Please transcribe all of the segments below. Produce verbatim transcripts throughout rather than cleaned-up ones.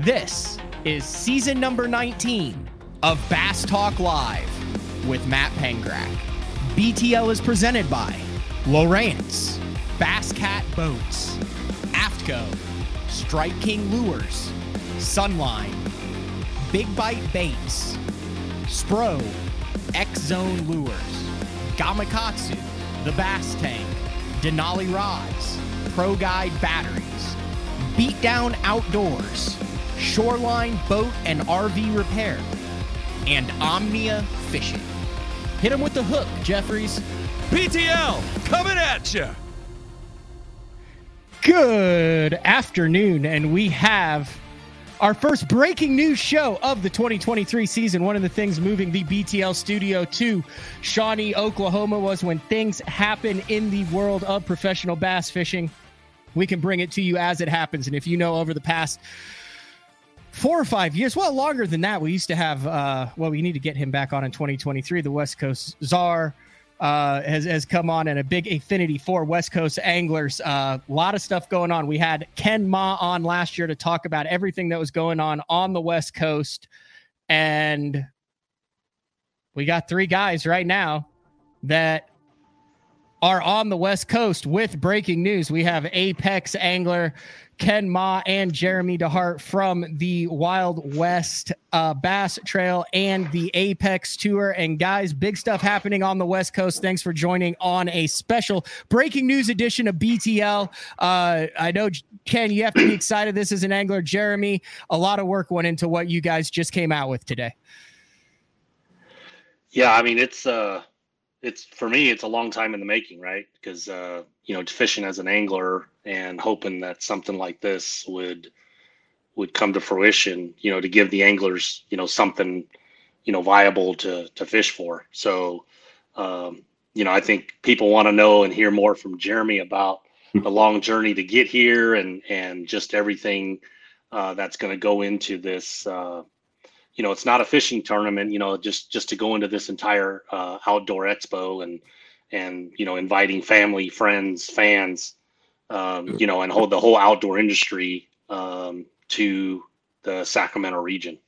This is season number nineteen of Bass Talk Live with Matt Pangrak. B T L is presented by Lowrance, Bass Cat Boats, Aftco, Strike King Lures, Sunline, Big Bite Baits, Spro, X-Zone Lures, Gamakatsu, The Bass Tank, Denali Rods, Pro Guide Batteries, Beatdown Outdoors, Shoreline Boat and R V Repair, and Omnia Fishing. Hit him with the hook, Jeffries. B T L, coming at you. Good afternoon, and we have our first breaking news show of the twenty twenty-three season. One of the things moving the B T L studio to Shawnee, Oklahoma, was when things happen in the world of professional bass fishing, we can bring it to you as it happens. And if you know, over the past four or five years, well, longer than that, we used to have, uh, well, we need to get him back on in twenty twenty-three. The West Coast Czar uh, has, has come on, and a big affinity for West Coast anglers. A uh, lot of stuff going on. We had Ken Ma on last year to talk about everything that was going on on the West Coast. And we got three guys right now that are on the West Coast with breaking news. We have Apex angler Ken Ma and Jeremy DeHart from the Wild West uh, Bass Trail and the Apex Tour. And guys, big stuff happening on the West Coast. Thanks for joining on a special breaking news edition of B T L. Uh, I know, Ken, you have to be excited. This is an angler. Jeremy, a lot of work went into what you guys just came out with today. Yeah, I mean, it's... Uh... It's for me, it's a long time in the making, right? Because, uh, you know, fishing as an angler and hoping that something like this would would come to fruition, you know, to give the anglers, you know, something, you know, viable to to fish for. So, um, you know, I think people want to know and hear more from Jeremy about the long journey to get here and and just everything uh, that's going to go into this. Uh, You know, it's not a fishing tournament, you know, just just to go into this entire uh, outdoor expo and and, you know, inviting family, friends, fans, um, you know, and hold the whole outdoor industry um, to the Sacramento region.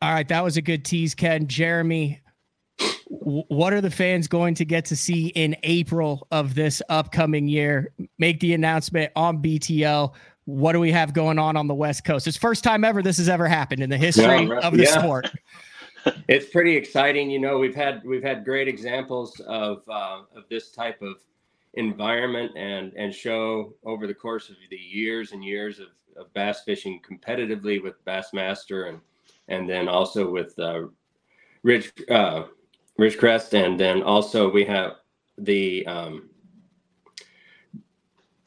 All right. That was a good tease, Ken. Jeremy, what are the fans going to get to see in April of this upcoming year? Make the announcement on B T L. What do we have going on on the West Coast? It's first time ever this has ever happened in the history yeah, right. of the yeah. sport. It's pretty exciting. You know, we've had we've had great examples of uh, of this type of environment and and show over the course of the years and years of, of bass fishing competitively with Bassmaster and and then also with uh, Ridge uh, Ridgecrest, and then also we have the. Um,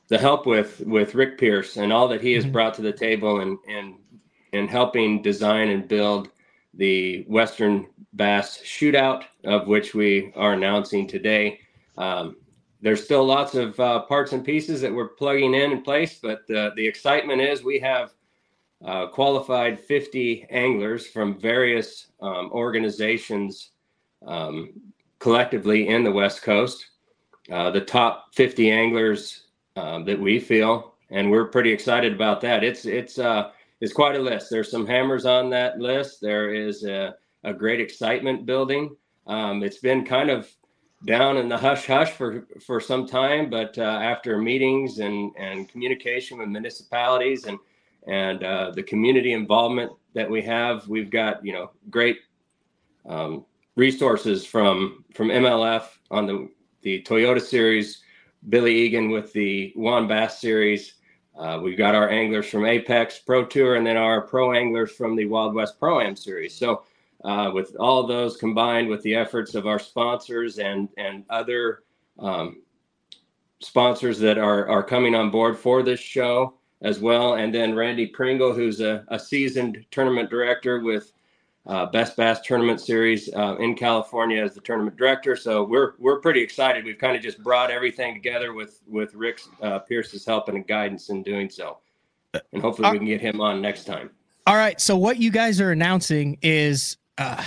the help with, with Rick Pierce and all that he has brought to the table and, and, and helping design and build the Western Bass Shootout, of which we are announcing today. Um, there's still lots of uh, parts and pieces that we're plugging in in place, but uh, the excitement is we have uh, qualified fifty anglers from various um, organizations um, collectively in the West Coast. Uh, the top fifty anglers Um, that we feel, and we're pretty excited about that. It's it's uh it's quite a list. There's some hammers on that list. There is a, a great excitement building. Um, it's been kind of down in the hush hush for for some time, but uh, after meetings and and communication with municipalities and and uh, the community involvement that we have, we've got you know great um, resources from from M L F on the the Toyota Series. Billy Egan with the One Bass Series. Uh, we've got our anglers from Apex Pro Tour, and then our pro anglers from the Wild West Pro-Am Series. So uh, with all of those combined with the efforts of our sponsors and, and other um, sponsors that are, are coming on board for this show as well. And then Randy Pringle, who's a, a seasoned tournament director with uh, Best Bass Tournament Series uh, in California as the tournament director. So we're we're pretty excited. We've kind of just brought everything together with with Rick uh, Pierce's help and guidance in doing so, and hopefully we can get him on next time. All right. So what you guys are announcing is uh,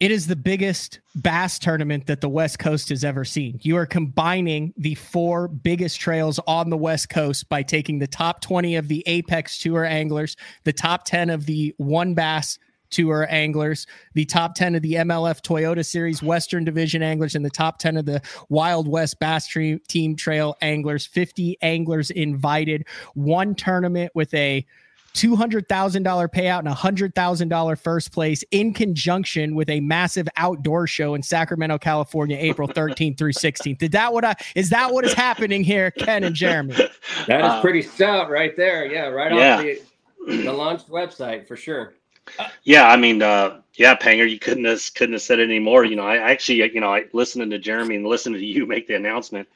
It is the biggest bass tournament that the West Coast has ever seen. You are combining the four biggest trails on the West Coast by taking the top twenty of the Apex Tour anglers, the top ten of the One Bass Tour anglers, the top ten of the M L F Toyota Series Western Division anglers, and the top ten of the Wild West Bass Team Trail anglers. fifty anglers invited. One tournament with a two hundred thousand dollars payout and one hundred thousand dollars first place, in conjunction with a massive outdoor show in Sacramento, California, April thirteenth through sixteenth. Is that what I, is that what is happening here, Ken and Jeremy? That is pretty stout right there. Yeah, right yeah. on the, the launched website for sure. Uh, yeah, I mean, uh, yeah, Panger, you couldn't have, couldn't have said it anymore. You know, I actually, you know, I listening to Jeremy and listening to you make the announcement,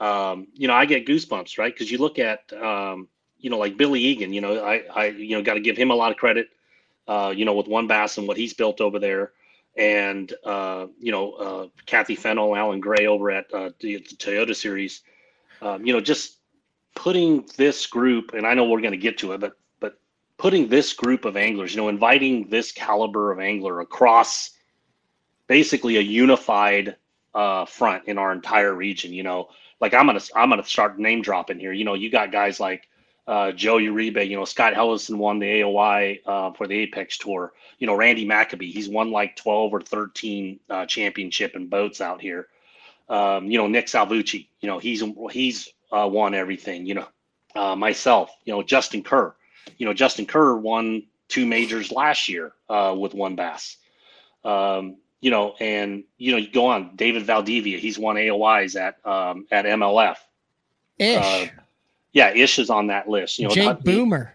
um, you know, I get goosebumps, right? Because you look at, um, you know, like Billy Egan, you know, I, I, you know, got to give him a lot of credit, uh, you know, with One Bass and what he's built over there. And, uh, you know, uh, Kathy Fennell, Alan Gray over at uh, the, the Toyota Series, um, you know, just putting this group, and I know we're going to get to it, but, but putting this group of anglers, you know, inviting this caliber of angler across basically a unified uh, front in our entire region, you know, like I'm going to, I'm going to start name dropping here. You know, you got guys like, Uh, Joe Uribe, you know, Scott Ellison won the A O I uh, for the Apex Tour. You know, Randy Maccabee, he's won like twelve or thirteen uh, championship in boats out here. Um, you know, Nick Salvucci, you know, he's he's uh, won everything. You know, uh, myself, you know, Justin Kerr. You know, Justin Kerr won two majors last year uh, with One Bass. Um, you know, and, you know, you go on, David Valdivia, he's won A O Is at, um, at M L F. Ish. Uh, Yeah, Ish is on that list. You know, Jake not, Boomer.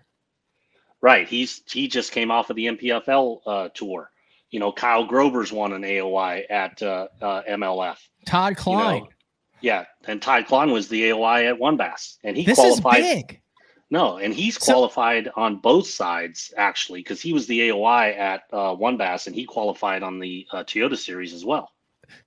Right. He's he just came off of the M P F L uh, tour. You know, Kyle Grover's won an A O I at uh, uh, M L F. Todd Klein. You know, yeah, and Todd Klein was the A O I at One Bass, and he this qualified. This is big. No, and he's qualified so, on both sides actually, because he was the A O I at uh, One Bass, and he qualified on the uh, Toyota Series as well.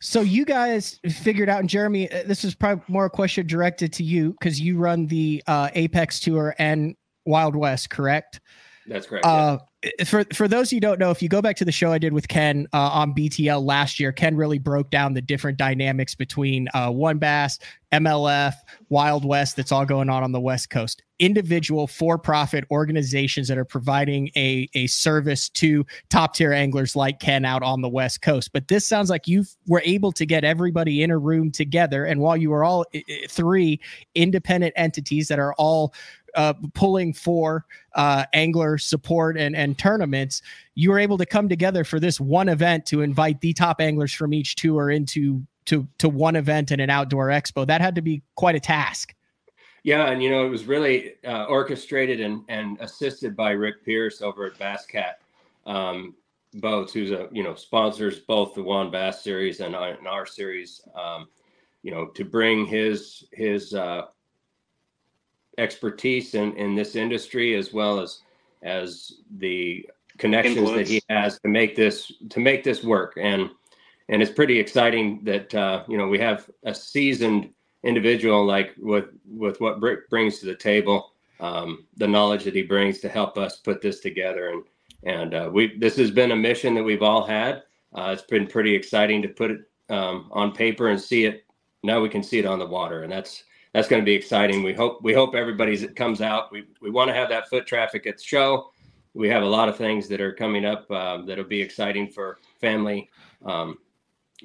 So you guys figured out, and Jeremy, this is probably more a question directed to you because you run the uh, Apex Tour and Wild West, correct? That's correct. Uh, yeah. For for those who don't know, if you go back to the show I did with Ken uh, on B T L last year, Ken really broke down the different dynamics between uh, One Bass, M L F, Wild West, that's all going on on the West Coast. Individual for-profit organizations that are providing a, a service to top-tier anglers like Ken out on the West Coast. But this sounds like you were able to get everybody in a room together. And while you were all three independent entities that are all uh, pulling for uh, angler support and, and tournaments, you were able to come together for this one event to invite the top anglers from each tour into to, to one event in an outdoor expo. That had to be quite a task. Yeah, and you know, it was really uh, orchestrated and, and assisted by Rick Pierce over at Bass Cat um, Boats, who's a you know sponsors both the One Bass Series and our, and our series. Um, you know, to bring his his uh, expertise in, in this industry as well as as the connections Influence. that he has to make this to make this work, and and it's pretty exciting that uh, you know we have a seasoned individual like with with what Rick brings to the table, um the knowledge that he brings to help us put this together, and and uh we this has been a mission that we've all had. Uh it's been pretty exciting to put it um on paper and see it. Now we can see it on the water, and that's that's going to be exciting. We hope we hope everybody's it comes out. We we want to have that foot traffic at the show. We have a lot of things that are coming up uh, that'll be exciting for family um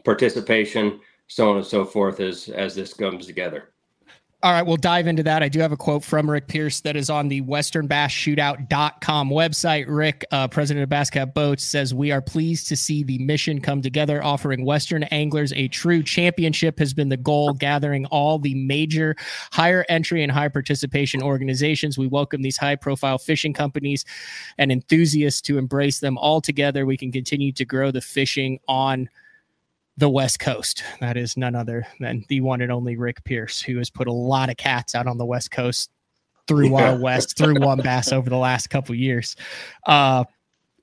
participation, so on and so forth, as as this comes together. All right, we'll dive into that. I do have a quote from Rick Pierce that is on the western bass shootout dot com website. Rick, uh, president of Bass Cat Boats, says, "We are pleased to see the mission come together. Offering Western anglers a true championship has been the goal, gathering all the major higher entry and high participation organizations. We welcome these high-profile fishing companies and enthusiasts to embrace them all together. We can continue to grow the fishing on the West Coast." That is none other than the one and only Rick Pierce, who has put a lot of cats out on the West Coast through Wild West, through One Bass over the last couple of years. Uh,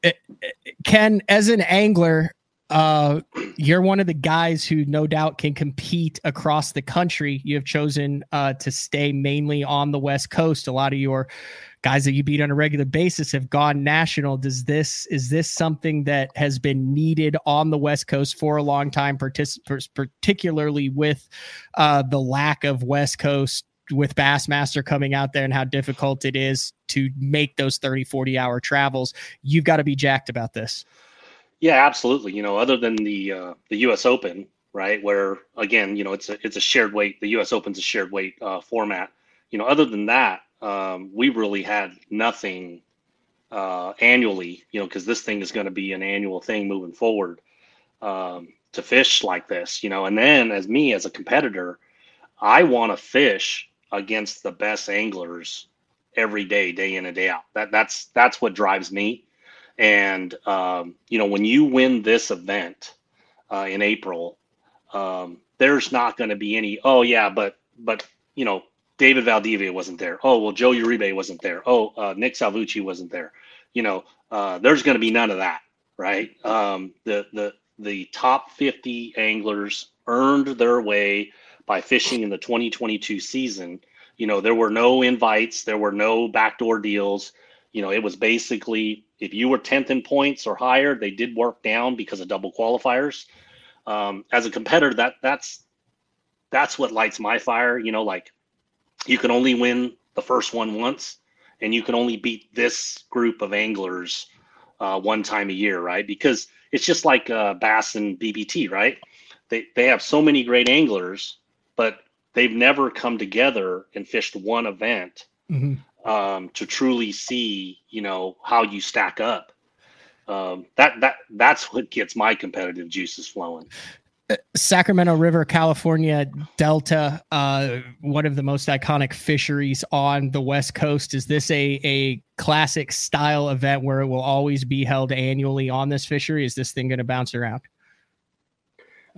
it, it, Ken, as an angler, uh, you're one of the guys who no doubt can compete across the country. You have chosen uh, to stay mainly on the West Coast. A lot of your guys that you beat on a regular basis have gone national. Does this, is this something that has been needed on the West Coast for a long time, particularly with uh, the lack of West Coast with Bassmaster coming out there and how difficult it is to make those thirty, forty hour travels? You've got to be jacked about this. Yeah, absolutely. You know, other than the, uh, the U S Open, right, where again, you know, it's a, it's a shared weight. The U S Open's a shared weight uh, format. You know, other than that, um, we really had nothing uh, annually, you know, because this thing is going to be an annual thing moving forward, um, to fish like this, you know. And then as me, as a competitor, I want to fish against the best anglers every day, day in and day out. That that's, that's what drives me. And, um, you know, when you win this event uh, in April, um, there's not going to be any, oh yeah, but, but, you know, David Valdivia wasn't there. Oh, well, Joe Uribe wasn't there. Oh, uh, Nick Salvucci wasn't there. You know, uh, there's going to be none of that, right? Um, the, the, the top fifty anglers earned their way by fishing in the twenty twenty-two season. You know, there were no invites. There were no backdoor deals. You know, it was basically, if you were tenth in points or higher, they did work down because of double qualifiers. Um, as a competitor, that that's that's what lights my fire. You know, like, you can only win the first one once, and you can only beat this group of anglers uh, one time a year, right? Because it's just like uh, Bass and B B T, right? They they have so many great anglers, but they've never come together and fished one event. Mm-hmm. Um, to truly see, you know, how you stack up. Um, that that that's what gets my competitive juices flowing. Sacramento River, California Delta, uh, one of the most iconic fisheries on the West Coast. Is this a a classic style event where it will always be held annually on this fishery? Is this thing going to bounce around?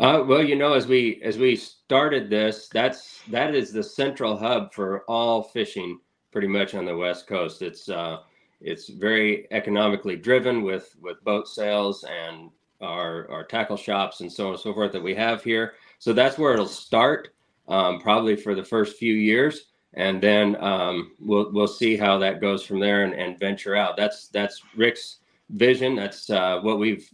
Uh, well, you know, as we as we started this, that's that is the central hub for all fishing. Pretty much on the West Coast, it's uh, it's very economically driven with with boat sales and our our tackle shops and so on and so forth that we have here. So that's where it'll start, um, probably for the first few years, and then um, we'll we'll see how that goes from there and, and venture out. That's that's Rick's vision. That's uh, what we've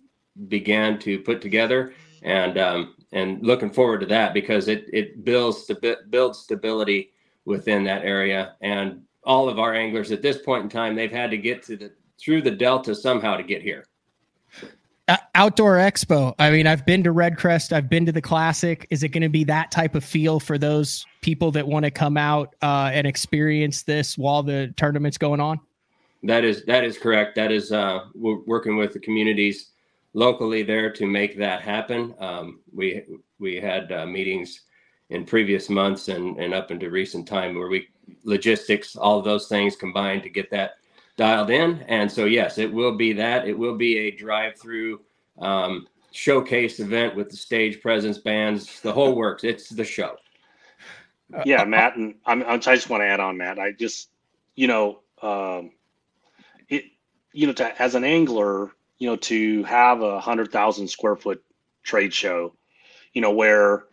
began to put together, and um, and looking forward to that because it it builds builds stability within that area. And all of our anglers at this point in time, they've had to get to the, through the Delta somehow to get here. Uh, Outdoor Expo. I mean, I've been to Ridgecrest. I've been to the Classic. Is it going to be that type of feel for those people that want to come out uh, and experience this while the tournament's going on? That is, that is correct. That is, uh, we're working with the communities locally there to make that happen. Um, we, we had uh, meetings in previous months and, and up into recent time where we logistics, all of those things combined to get that dialed in. And so, yes, it will be that. It will be a drive-through um, showcase event with the stage presence, bands, the whole works. It's the show. Yeah, Matt. And I'm, I just want to add on, Matt. I just, you know, um, it, you know, to, as an angler, you know, to have a hundred thousand square foot trade show, you know, where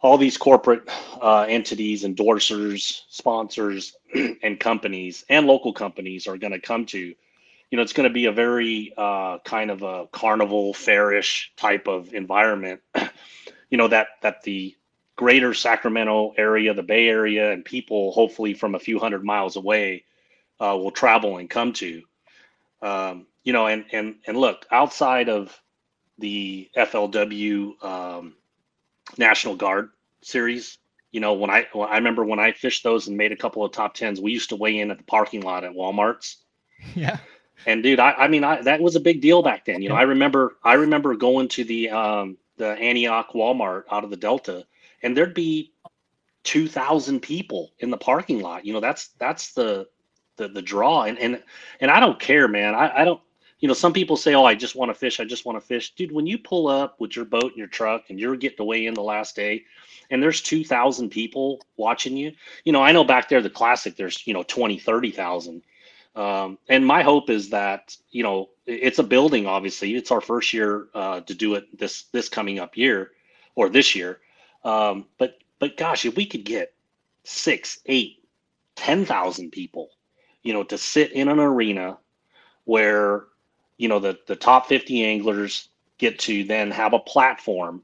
all these corporate uh, entities, endorsers, sponsors, and companies and local companies are going to come to, you know, it's going to be a very uh, kind of a carnival fairish type of environment, you know, that, that the greater Sacramento area, the Bay Area, and people hopefully from a few hundred miles away uh, will travel and come to, um, you know, and, and, and look, outside of the F L W, um, National Guard series, you know, when I when I remember when I fished those and made a couple of top tens, we used to weigh in at the parking lot at Walmart's. Yeah. And dude, I, I mean, I, that was a big deal back then. You know, I remember I remember going to the um, the Antioch Walmart out of the Delta, and there'd be two thousand people in the parking lot. You know, that's that's the the the draw. And and and I don't care, man. I, I don't. You know, some people say, oh, I just want to fish. I just want to fish. Dude, when you pull up with your boat and your truck and you're getting away in the last day and there's two thousand people watching you, you know, I know back there, the Classic, there's, you know, twenty, thirty thousand. Um, and my hope is that, you know, it's a building, obviously. It's our first year uh, to do it this this coming up year or this year. Um, but, but gosh, if we could get six, eight, ten thousand people, you know, to sit in an arena where, you know, the, the top fifty anglers get to then have a platform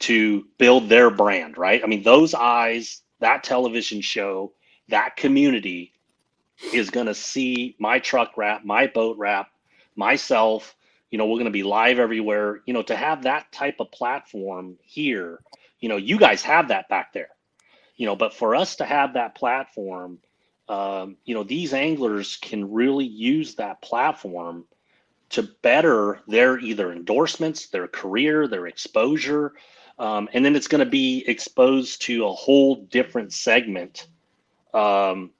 to build their brand, right? I mean, those eyes, that television show, that community is going to see my truck wrap, my boat wrap, myself. You know, we're going to be live everywhere. You know, to have that type of platform here, you know, you guys have that back there, you know, but for us to have that platform, um, you know, these anglers can really use that platform to better their either endorsements, their career, their exposure. Um, and then it's going to be exposed to a whole different segment um,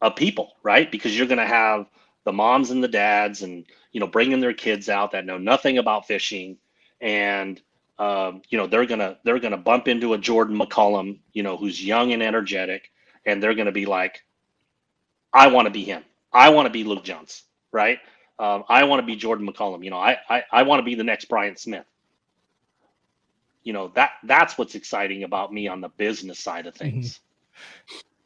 of people, right? Because you're going to have the moms and the dads and, you know, bringing their kids out that know nothing about fishing. And, um, you know, they're going to, they're going to bump into a Jordan McCollum, you know, who's young and energetic. And they're going to be like, I want to be him. I want to be Luke Jones, right? Um, I want to be Jordan McCollum. You know, I, I, I want to be the next Bryant Smith. You know, that that's what's exciting about me on the business side of things.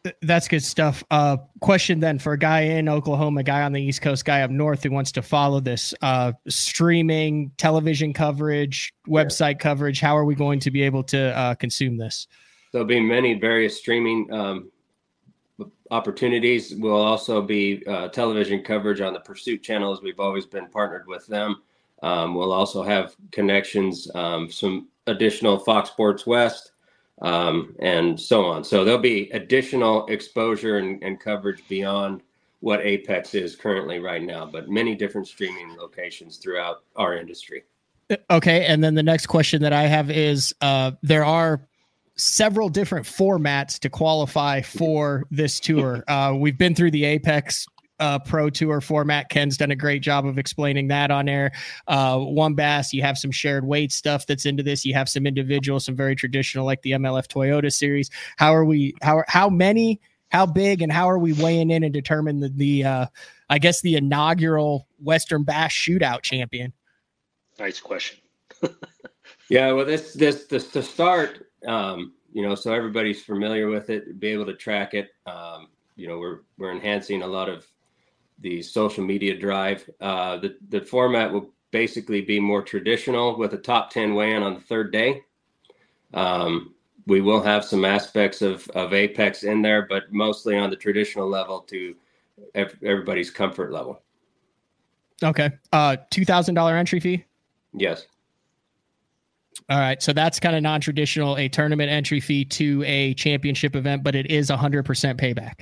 Mm-hmm. That's good stuff. Uh, question then for a guy in Oklahoma, a guy on the East Coast, guy up north who wants to follow this, uh, streaming, television coverage, website yeah. coverage. How are we going to be able to uh, consume this? There'll be many various streaming um opportunities. Will also be uh, television coverage on the Pursuit channel, as we've always been partnered with them. Um, we'll also have connections, um, some additional Fox Sports West, um, and so on. So there'll be additional exposure and, and coverage beyond what Apex is currently right now, but many different streaming locations throughout our industry. Okay. And then the next question that I have is, uh, there are several different formats to qualify for this tour. Uh, we've been through the Apex uh, Pro Tour format. Ken's done a great job of explaining that on air. Uh, One Bass, you have some shared weight stuff that's into this. You have some individual, some very traditional, like the M L F Toyota Series. How are we? How how many? How big? And how are we weighing in and determine the the uh, I guess the inaugural Western Bass Shootout champion? Nice question. Yeah, well, this this this to start. Um, you know, so everybody's familiar with it, be able to track it. Um, you know, we're, we're enhancing a lot of the social media drive. Uh, the, the format will basically be more traditional with a top ten weigh-in on the third day. Um, we will have some aspects of, of Apex in there, but mostly on the traditional level to ev- everybody's comfort level. Okay. Uh, two thousand dollars entry fee? Yes. All right. So that's kind of non-traditional, a tournament entry fee to a championship event, but it is a hundred percent payback.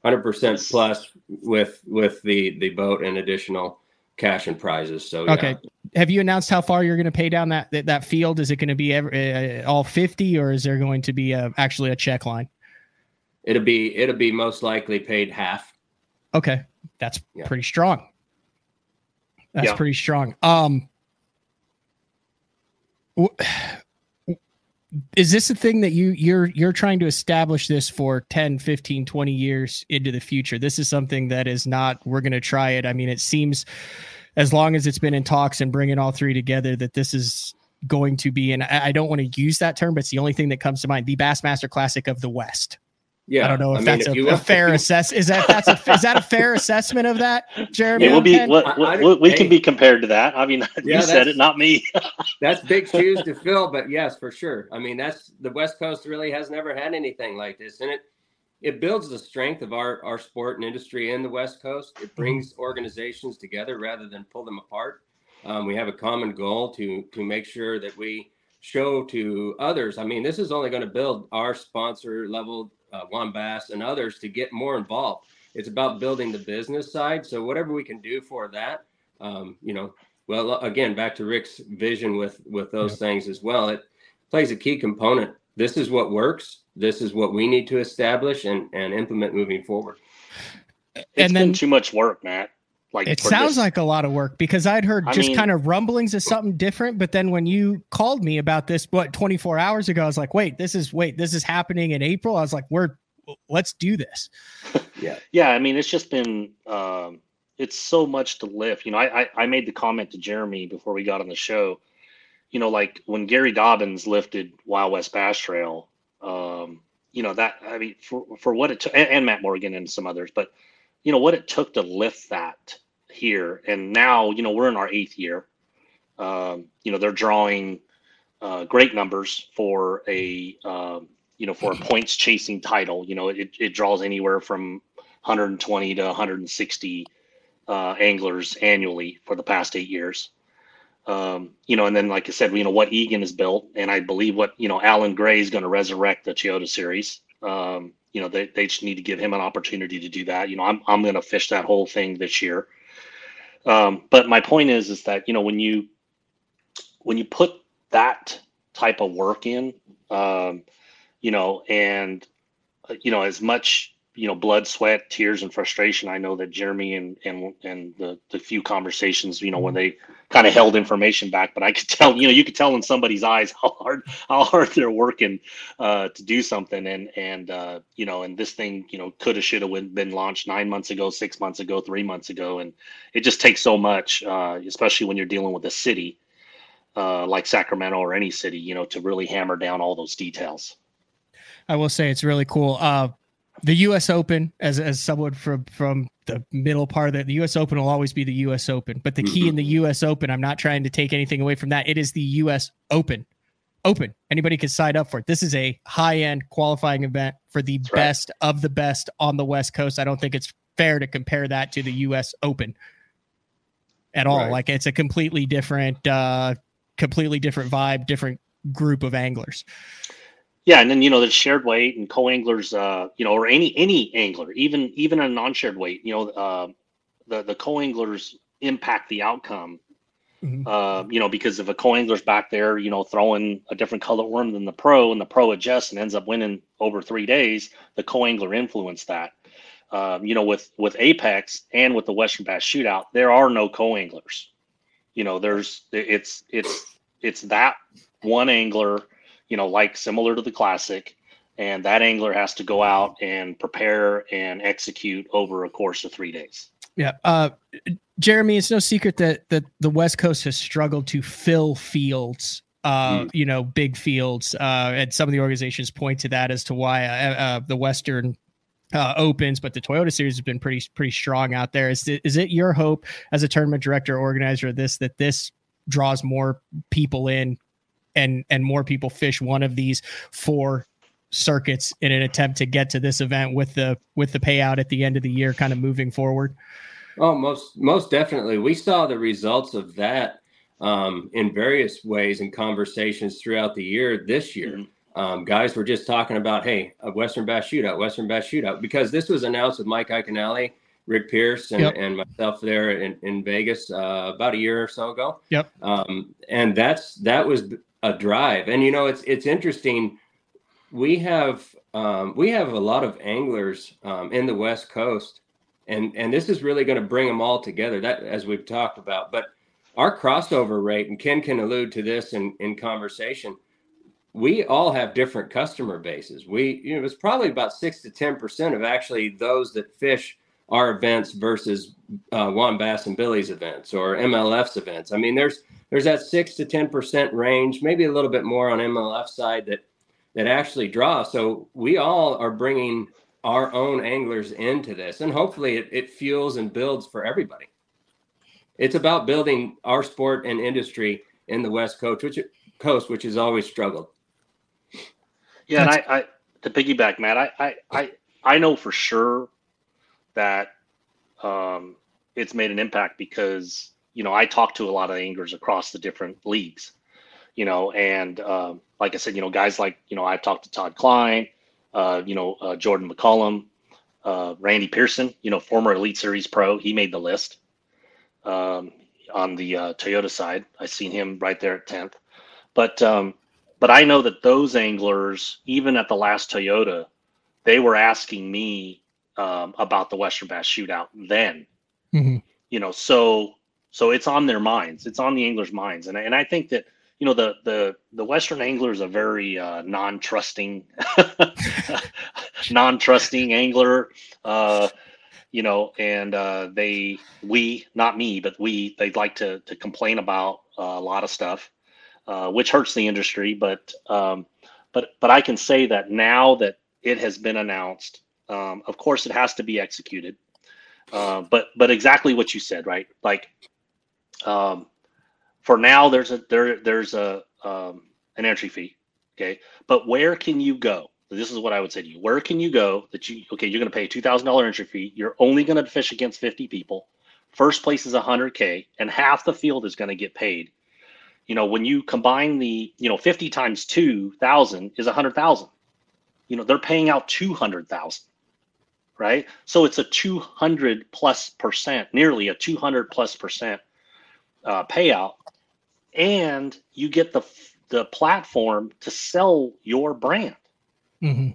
one hundred percent plus with, with the, the boat and additional cash and prizes. So, okay. Yeah. Have you announced how far you're going to pay down that, that, that field? Is it going to be every, uh, all fifty, or is there going to be a, actually a check line? It'll be, it'll be most likely paid half. Okay. That's yeah. pretty strong. That's yeah. pretty strong. Um, Is this a thing that you you're you're trying to establish this for ten, fifteen, twenty years into the future? This is something that is not, we're going to try it. I mean, it seems as long as it's been in talks and bringing all three together that this is going to be, and I, I don't want to use that term, but it's the only thing that comes to mind, the Bassmaster Classic of the West. Yeah. I don't know if I that's mean, a, if a fair assess. Is that, that's a, is that a fair assessment of that, Jeremy? It will be, we'll, we'll, we hey. can be compared to that. I mean, yeah, you said it, not me. That's big shoes to fill, but yes, for sure. I mean, that's the West Coast really has never had anything like this. And it, it builds the strength of our, our sport and industry in the West Coast. It brings organizations together rather than pull them apart. Um, we have a common goal to, to make sure that we show to others. I mean, this is only going to build our sponsor level, Uh, One Bass and others to get more involved. It's about building the business side. So whatever we can do for that, um, you know, well, again, back to Rick's vision with, with those yeah. things as well. It plays a key component. This is what works. This is what we need to establish and, and implement moving forward. It's and then been too much work, Matt. Like it sounds this. like a lot of work, because I'd heard I just mean, kind of rumblings of something different. But then when you called me about this, what, twenty-four hours ago, I was like, wait, this is wait, this is happening in April. I was like, we're let's do this. Yeah. Yeah. I mean, it's just been um, it's so much to lift. You know, I, I, I made the comment to Jeremy before we got on the show, you know, like when Gary Dobbins lifted Wild West Bass Trail, um, you know, that I mean, for, for what it took, and, and Matt Morgan and some others, but you know, what it took to lift that here. And now, you know, we're in our eighth year. Um, you know, they're drawing uh, great numbers for a, um, you know, for a points chasing title. You know, it, it draws anywhere from one hundred twenty to one hundred sixty uh, anglers annually for the past eight years. Um, you know, and then, like I said, you know, what Egan has built, and I believe what, you know, Alan Gray is going to resurrect the Toyota Series. Um, you know, they, they just need to give him an opportunity to do that. You know, I'm, I'm going to fish that whole thing this year. Um, but my point is, is that, you know, when you, when you put that type of work in, um, you know, and, you know, as much, you know, blood, sweat, tears, and frustration. I know that Jeremy and, and, and the, the few conversations, you know, when they kind of held information back, but I could tell, you know, you could tell in somebody's eyes how hard, how hard they're working uh, to do something. And, and uh, you know, and this thing, you know, could have, should have been launched nine months ago, six months ago, three months ago. And it just takes so much, uh, especially when you're dealing with a city uh, like Sacramento or any city, you know, to really hammer down all those details. I will say it's really cool. Uh, The U S Open, as as someone from, from the middle part of that, the U S Open will always be the U S Open. But the key mm-hmm. in the U S Open, I'm not trying to take anything away from that. It is the U S Open. Open. Anybody can sign up for it. This is a high-end qualifying event for the That's best right. of the best on the West Coast. I don't think it's fair to compare that to the U S Open at all. Right. Like, it's a completely different, uh, completely different vibe, different group of anglers. Yeah, and then, you know, the shared weight and co-anglers, uh, you know, or any any angler, even even a non-shared weight, you know, uh, the the co-anglers impact the outcome, mm-hmm. uh, you know, because if a co-angler's back there, you know, throwing a different color worm than the pro, and the pro adjusts and ends up winning over three days, the co-angler influenced that. Um, you know, with with Apex and with the Western Bass Shootout, there are no co-anglers. You know, there's it's it's it's that one angler. You know, like similar to the classic, and that angler has to go out and prepare and execute over a course of three days. Yeah. Uh, Jeremy, it's no secret that, that the West Coast has struggled to fill fields, uh, mm. you know, big fields. Uh, and some of the organizations point to that as to why uh, uh, the Western uh, Opens, but the Toyota Series has been pretty, pretty strong out there. Is, th- is it your hope as a tournament director, organizer of this, that this draws more people in? And and more people fish one of these four circuits in an attempt to get to this event with the with the payout at the end of the year, kind of moving forward. Oh, most most definitely. We saw the results of that um, in various ways and conversations throughout the year. This year, mm-hmm. um, guys were just talking about, hey, a Western Bass Shootout, Western Bass Shootout, because this was announced with Mike Iaconelli, Rick Pierce, and, yep. and myself there in in Vegas uh, about a year or so ago. Yep. Um, and that's that was. A drive. And, you know, it's, it's interesting. We have, um, we have a lot of anglers, um, in the West Coast, and, and this is really going to bring them all together, that, as we've talked about, but our crossover rate, and Ken can allude to this in, in conversation, we all have different customer bases. We, you know, it's probably about six to ten percent of actually those that fish our events versus, uh, Juan Bass and Billy's events or M L F's events. I mean, there's, There's that six to ten percent range, maybe a little bit more on M L F side that that actually draws. So we all are bringing our own anglers into this, and hopefully it, it fuels and builds for everybody. It's about building our sport and industry in the West Coast, which, coast, which has always struggled. Yeah, and I, I to piggyback, Matt, I, I, I, I know for sure that um, it's made an impact because – you know, I talk to a lot of anglers across the different leagues, you know, and um, like I said, you know, guys like, you know, I've talked to Todd Klein, uh, you know, uh, Jordan McCollum, uh, Randy Pearson, you know, former Elite Series pro. He made the list um, on the uh, Toyota side. I seen him right there at tenth. But um, but I know that those anglers, even at the last Toyota, they were asking me um, about the Western Bass Shootout then, mm-hmm. you know, so. So it's on their minds. It's on the anglers' minds, and I, and I think that you know the the the Western angler is a very uh, non-trusting, non-trusting angler, uh, you know, and uh, they we not me but we they'd like to to complain about uh, a lot of stuff, uh, which hurts the industry. But um, but but I can say that now that it has been announced, um, of course it has to be executed. Uh, but but exactly what you said, right? Like, um, for now, there's a there there's a um, an entry fee, okay? But where can you go? This is what I would say to you. Where can you go that you, okay, you're going to pay a two thousand dollars entry fee. You're only going to fish against fifty people. First place is one hundred K, and half the field is going to get paid. You know, when you combine the, you know, fifty times two thousand is one hundred thousand. You know, they're paying out two hundred thousand, right? So it's a two hundred plus percent, nearly a two hundred plus percent uh, payout. And you get the, the platform to sell your brand. Mm-hmm.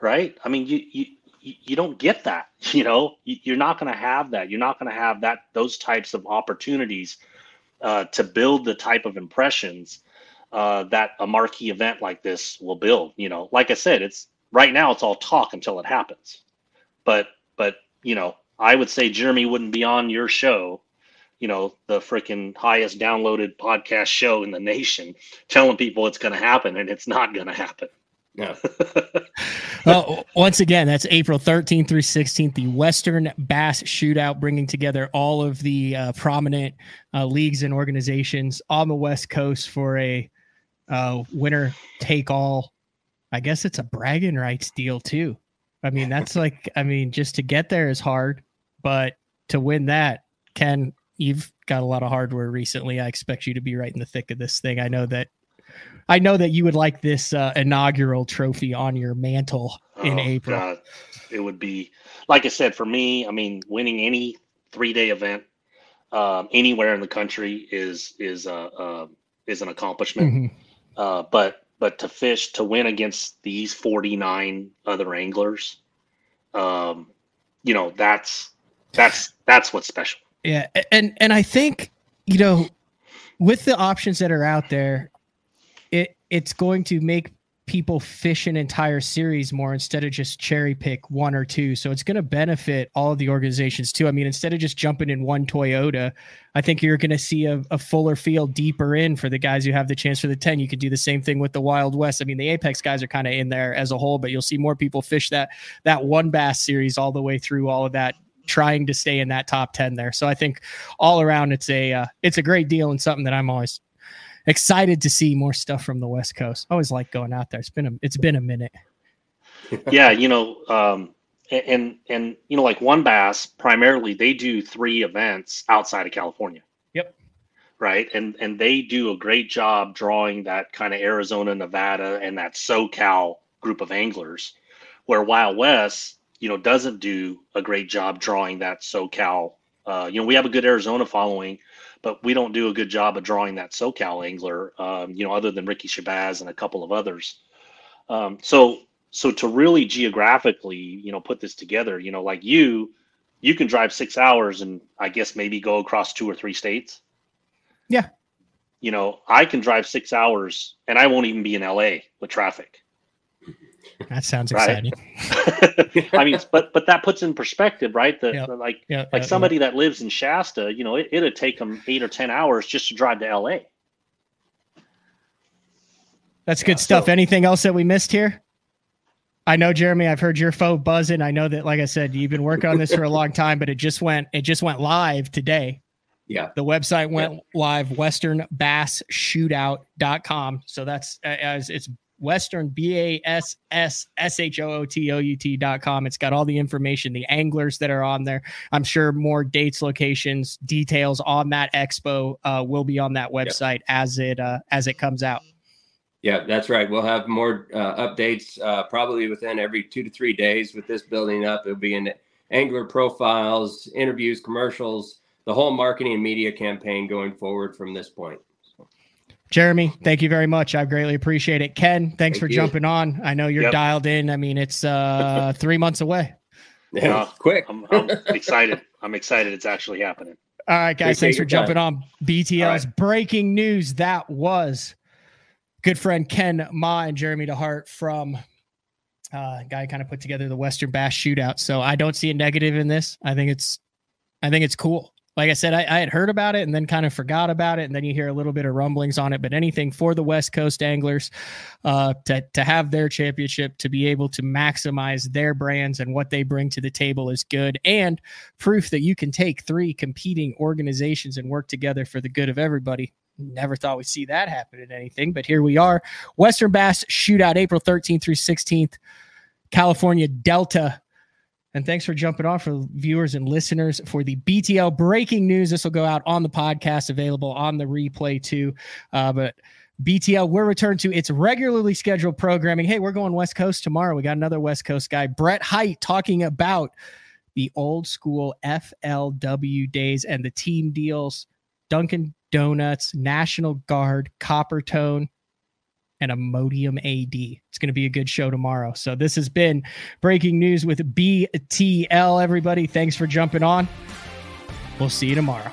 Right? I mean, you, you, you don't get that, you know, you, you're not going to have that. You're not going to have that, those types of opportunities uh, to build the type of impressions uh, that a marquee event like this will build. You know, like I said, it's right now it's all talk until it happens. But, but, you know, I would say Jeremy wouldn't be on your show, you know, the freaking highest downloaded podcast show in the nation, telling people it's going to happen, and it's not going to happen. Yeah. Well, once again, that's April thirteenth through sixteenth, the Western Bass Shootout, bringing together all of the uh, prominent uh, leagues and organizations on the West Coast for a uh, winner take all. I guess it's a bragging rights deal too. I mean, that's like, I mean, just to get there is hard, but to win that, Ken, you've got a lot of hardware recently. I expect you to be right in the thick of this thing. I know that. I know that you would like this uh, inaugural trophy on your mantle in oh, April. God. It would be, like I said, for me, I mean, winning any three-day event um, anywhere in the country is is uh, uh, is an accomplishment. Mm-hmm. Uh, but but to fish, to win against these forty-nine other anglers, um, you know, that's that's that's what's special. Yeah, and and I think, you know, with the options that are out there, It it's going to make people fish an entire series more instead of just cherry pick one or two. So it's going to benefit all of the organizations too. I mean, instead of just jumping in one Toyota, I think you're going to see a, a fuller field deeper in for the guys who have the chance for the ten. You could do the same thing with the Wild West. I mean, the Apex guys are kind of in there as a whole, but you'll see more people fish that, that one bass series all the way through all of that, trying to stay in that top ten there. So I think all around, it's a, uh, it's a great deal and something that I'm always excited to see more stuff from the West Coast. I always like going out there. It's been a, it's been a minute. Yeah. You know, um, and, and, you know, like One Bass, primarily they do three events outside of California. Yep. Right. And, and they do a great job drawing that kind of Arizona, Nevada, and that SoCal group of anglers, where Wild West, you know, doesn't do a great job drawing that SoCal. Uh, you know, we have a good Arizona following, but we don't do a good job of drawing that SoCal angler, um, you know, other than Ricky Shabazz and a couple of others. Um, so, so to really geographically, you know, put this together, you know, like you, you can drive six hours and I guess maybe go across two or three states. Yeah. You know, I can drive six hours and I won't even be in L A with traffic. That sounds exciting. Right? I mean, but but that puts in perspective, right? The, yep. the like yep. like yep. somebody yep. that lives in Shasta, you know, it, it'd take them eight or ten hours just to drive to L A. That's good yeah, stuff. So, anything else that we missed here? I know, Jeremy, I've heard your phone buzzing. I know that, like I said, you've been working on this for a long time, but it just went it just went live today. Yeah. The website went yeah. live, western bass shootout dot com. So that's as it's Western B A S S S H O O T O U T dot com. It's got all the information, the anglers that are on there. I'm sure more dates, locations, details on that expo uh, will be on that website yep. as it uh, as it comes out. Yeah, that's right. We'll have more uh, updates uh, probably within every two to three days with this building up. It'll be in angler profiles, interviews, commercials, the whole marketing and media campaign going forward from this point. Jeremy, thank you very much. I greatly appreciate it. Ken, thanks thank for you. jumping on. I know you're yep. dialed in. I mean, it's uh, three months away. Yeah, uh, quick. I'm, I'm excited. I'm excited. It's actually happening. All right, guys. Appreciate thanks for jumping time. on. B T L's right. breaking news. That was good friend Ken Ma and Jeremy DeHart from uh, guy kind of put together the Western Bass Shootout. So I don't see a negative in this. I think it's, I think it's cool. like I said, I, I had heard about it and then kind of forgot about it. And then you hear a little bit of rumblings on it, but anything for the West Coast anglers uh, to, to have their championship, to be able to maximize their brands and what they bring to the table is good. And proof that you can take three competing organizations and work together for the good of everybody. Never thought we'd see that happen in anything, but here we are. Western Bass Shootout, April thirteenth through sixteenth, California Delta. And thanks for jumping on for viewers and listeners for the B T L breaking news. This will go out on the podcast, available on the replay too. Uh, but B T L, we're returned to its regularly scheduled programming. Hey, we're going West Coast tomorrow. We got another West Coast guy, Brett Height, talking about the old school F L W days and the team deals, Dunkin' Donuts, National Guard, Coppertone, and Imodium A D. It's going to be a good show tomorrow. So this has been Breaking News with B T L, everybody. Thanks for jumping on. We'll see you tomorrow.